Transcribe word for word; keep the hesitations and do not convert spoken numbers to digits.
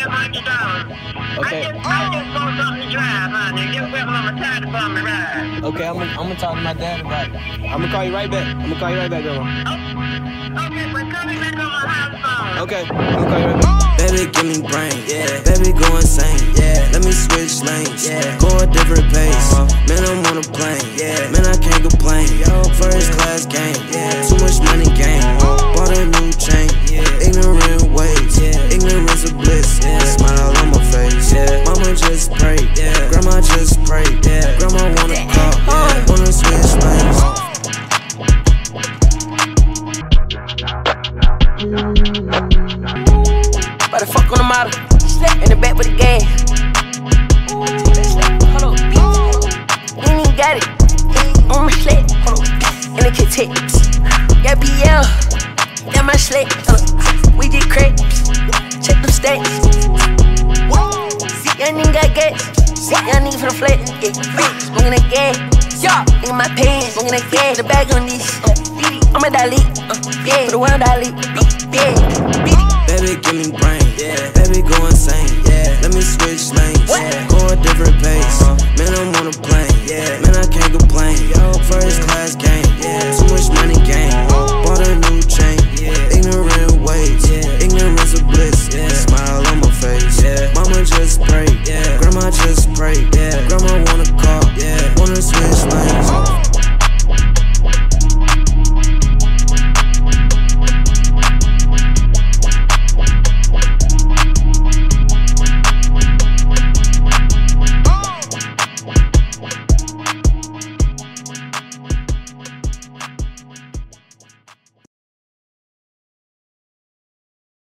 there by the dog. Okay. I just, I just want something to drive, honey. Give me a time for me to ride. Okay, I'm gonna, I'm gonna talk to my dad about it. I'm gonna call you right back. I'm gonna call you right back, girl. Oh, okay, but call me back on my house phone. Okay, I'm gonna call you right back. Baby, give me brain. Yeah. Baby, go insane. Yeah. Let me switch lanes. Yeah. Go a different place. Uh -huh. Man, I'm on a plane. Yeah. Man, I can't complain. Yo, first class game. Yeah. Too much money game. Uh -huh. Bought a new chain. Yeah. Ignorant ways. Yeah. Ignorance of bliss. Yeah. Smile on my face. Yeah. Mama just prayed. Yeah. Grandma just prayed. Yeah. Grandma wanna call. Yeah. Uh -huh. Wanna switch lanes. Uh -huh. The fuck on the model, in the back with the gas. Ooh, hold up, you ain't even got it. On my sled, hold up, in the kit. Got B L, got my sled. We did crack, check them stats. Y'all nigga got gas, y'all nigga for the flat. Yeah, smoking that gas, nigga my pants, smoking that gas. The bag on this, I'ma dilate, yeah, for the world dilate, yeah, beat it.